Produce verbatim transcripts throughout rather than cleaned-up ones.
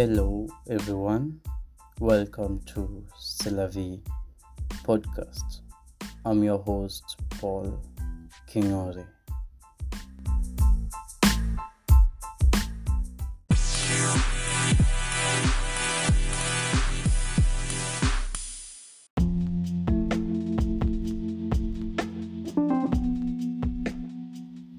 Hello everyone, welcome to Silavi Podcast. I'm your host Paul Kingori.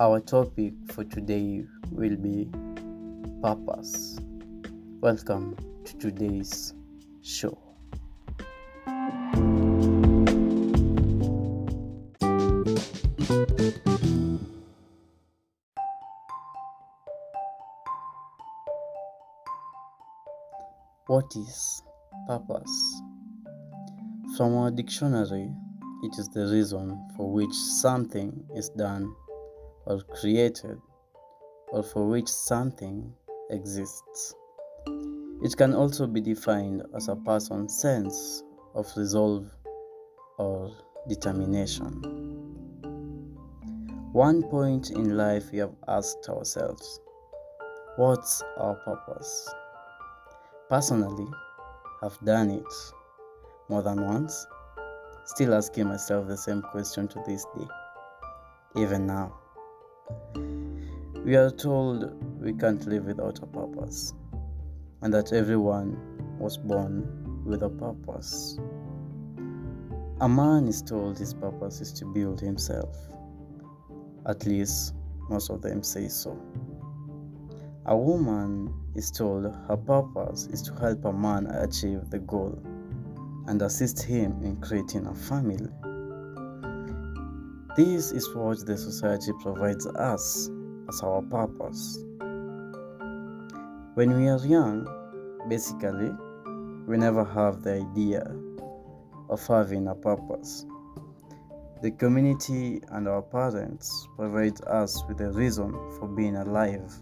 Our topic for today will be purpose. Welcome to today's show. What is purpose? From our dictionary, it is the reason for which something is done or created, or for which something exists. It can also be defined as a person's sense of resolve or determination. One point in life we have asked ourselves, what's our purpose? Personally, I've done it more than once, still asking myself the same question to this day, even now. We are told we can't live without a purpose, and that everyone was born with a purpose. A man is told his purpose is to build himself. At least, most of them say so. A woman is told her purpose is to help a man achieve the goal and assist him in creating a family. This is what the society provides us as our purpose. When we are young, basically, we never have the idea of having a purpose. The community and our parents provide us with a reason for being alive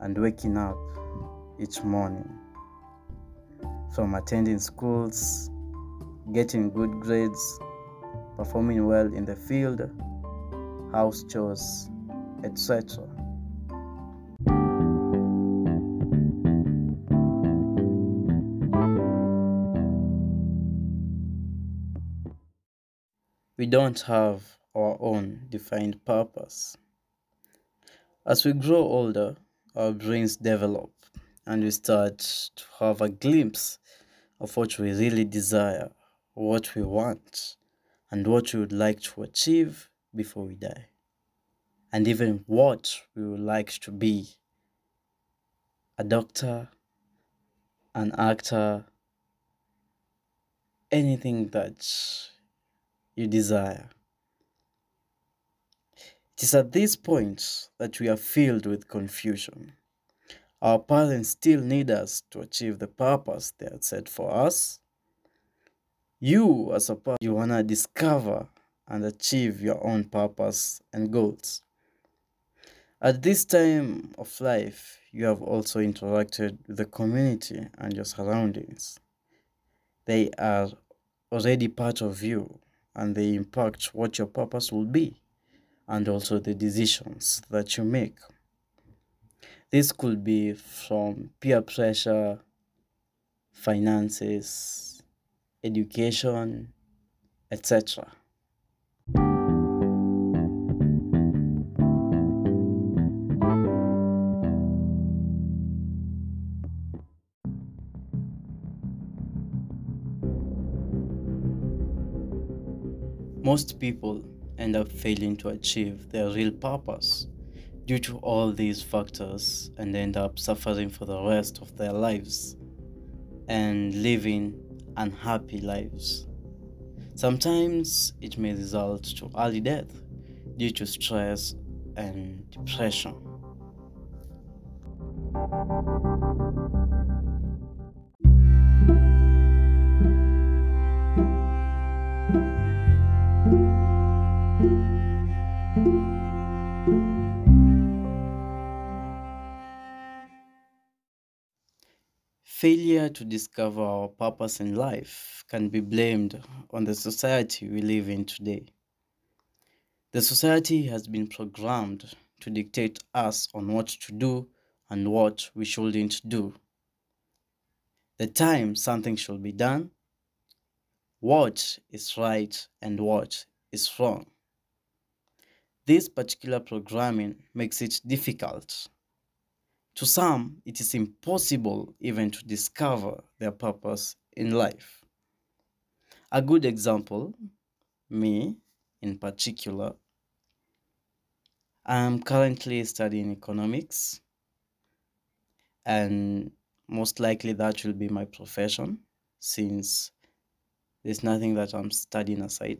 and waking up each morning. From attending schools, getting good grades, performing well in the field, house chores, et cetera. We don't have our own defined purpose. As we grow older, our brains develop and we start to have a glimpse of what we really desire, what we want, and what we would like to achieve before we die, and even what we would like to be. A doctor, an actor, anything that you desire. It is at this point that we are filled with confusion. Our parents still need us to achieve the purpose they had set for us. You, as a person, you want to discover and achieve your own purpose and goals. At this time of life, you have also interacted with the community and your surroundings. They are already part of you, and they impact what your purpose will be, and also the decisions that you make. This could be from peer pressure, finances, education, et cetera. Most people end up failing to achieve their real purpose due to all these factors and end up suffering for the rest of their lives and living unhappy lives. Sometimes it may result to early death due to stress and depression. Failure to discover our purpose in life can be blamed on the society we live in today. The society has been programmed to dictate us on what to do and what we shouldn't do. the time something should be done, what is right and what is wrong. This particular programming makes it difficult. To some, it is impossible even to discover their purpose in life. A good example, me in particular, I am currently studying economics, and most likely that will be my profession since there's nothing that I'm studying aside.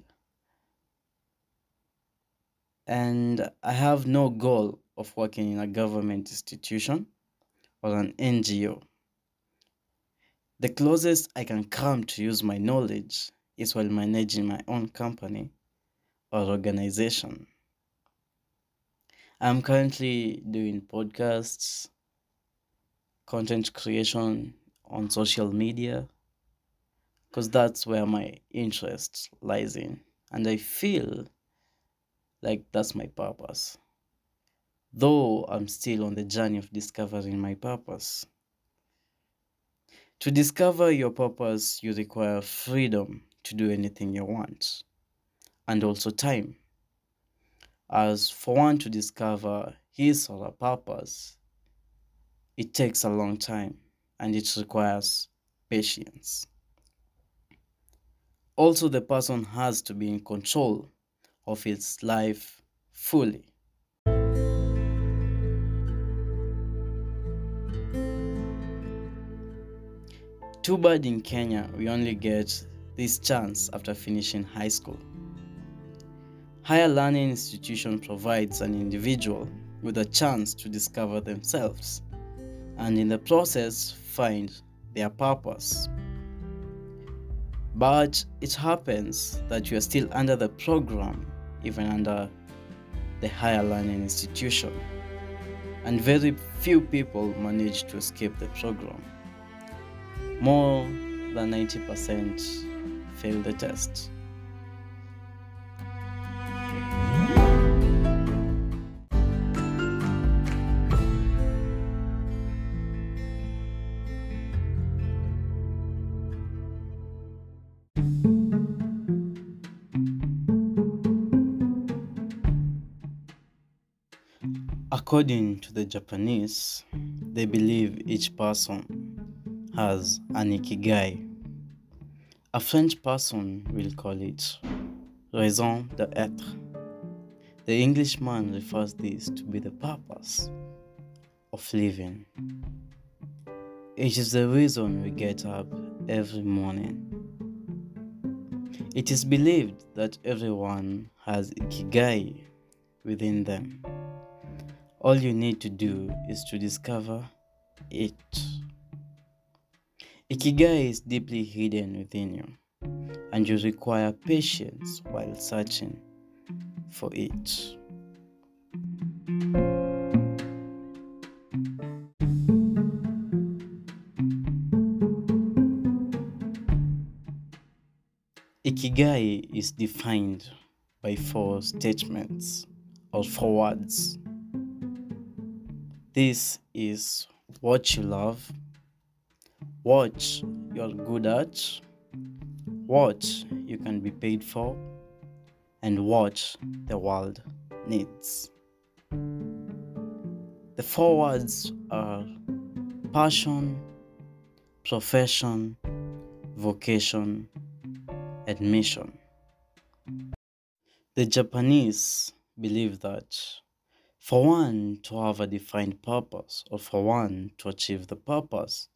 And I have no goal of working in a government institution or an N G O. The closest I can come to use my knowledge is while managing my own company or organization. I'm currently doing podcasts, content creation on social media, because that's where my interest lies in, and I feel like that's my purpose. Though I'm still on the journey of discovering my purpose. To discover your purpose, you require freedom to do anything you want, and also time. As for one to discover his or her purpose, it takes a long time and it requires patience. Also, the person has to be in control of his life fully. Too bad in Kenya, we only get this chance after finishing high school. Higher learning institution provides an individual with a chance to discover themselves and in the process find their purpose. But it happens that you are still under the program, even under the higher learning institution, and very few people manage to escape the program. More than ninety percent fail the test. According to the Japanese, they believe each person has an ikigai. A French person will call it raison d'être. The Englishman refers this to be the purpose of living. It is the reason we get up every morning. It is believed that everyone has ikigai within them. All you need to do is to discover it. Ikigai is deeply hidden within you, and you require patience while searching for it. Ikigai is defined by four statements or four words. This is what you love, what you're good at, what you can be paid for, and what the world needs. The four words are passion, profession, vocation, and mission. The Japanese believe that for one to have a defined purpose or for one to achieve the purpose,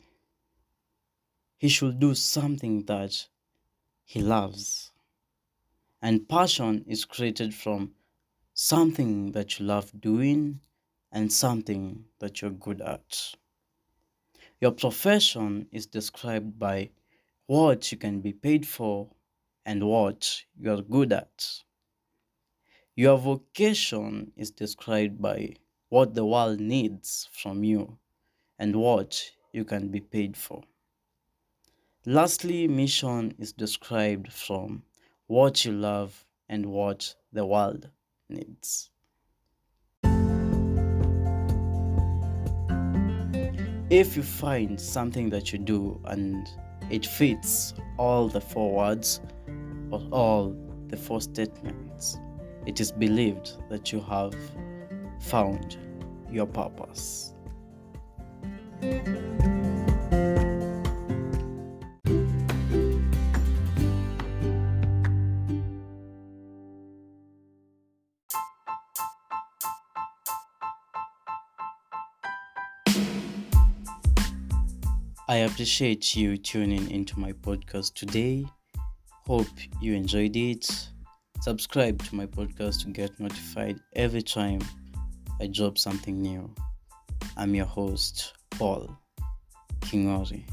he should do something that he loves. And passion is created from something that you love doing and something that you're good at. Your profession is described by what you can be paid for and what you're good at. Your vocation is described by what the world needs from you and what you can be paid for. Lastly, mission is described from what you love and what the world needs. if you find something that you do and it fits all the four words or all the four statements, it is believed that you have found your purpose. I appreciate you tuning into my podcast today. Hope you enjoyed it. Subscribe to my podcast to get notified every time I drop something new. I'm your host, Paul Kingori.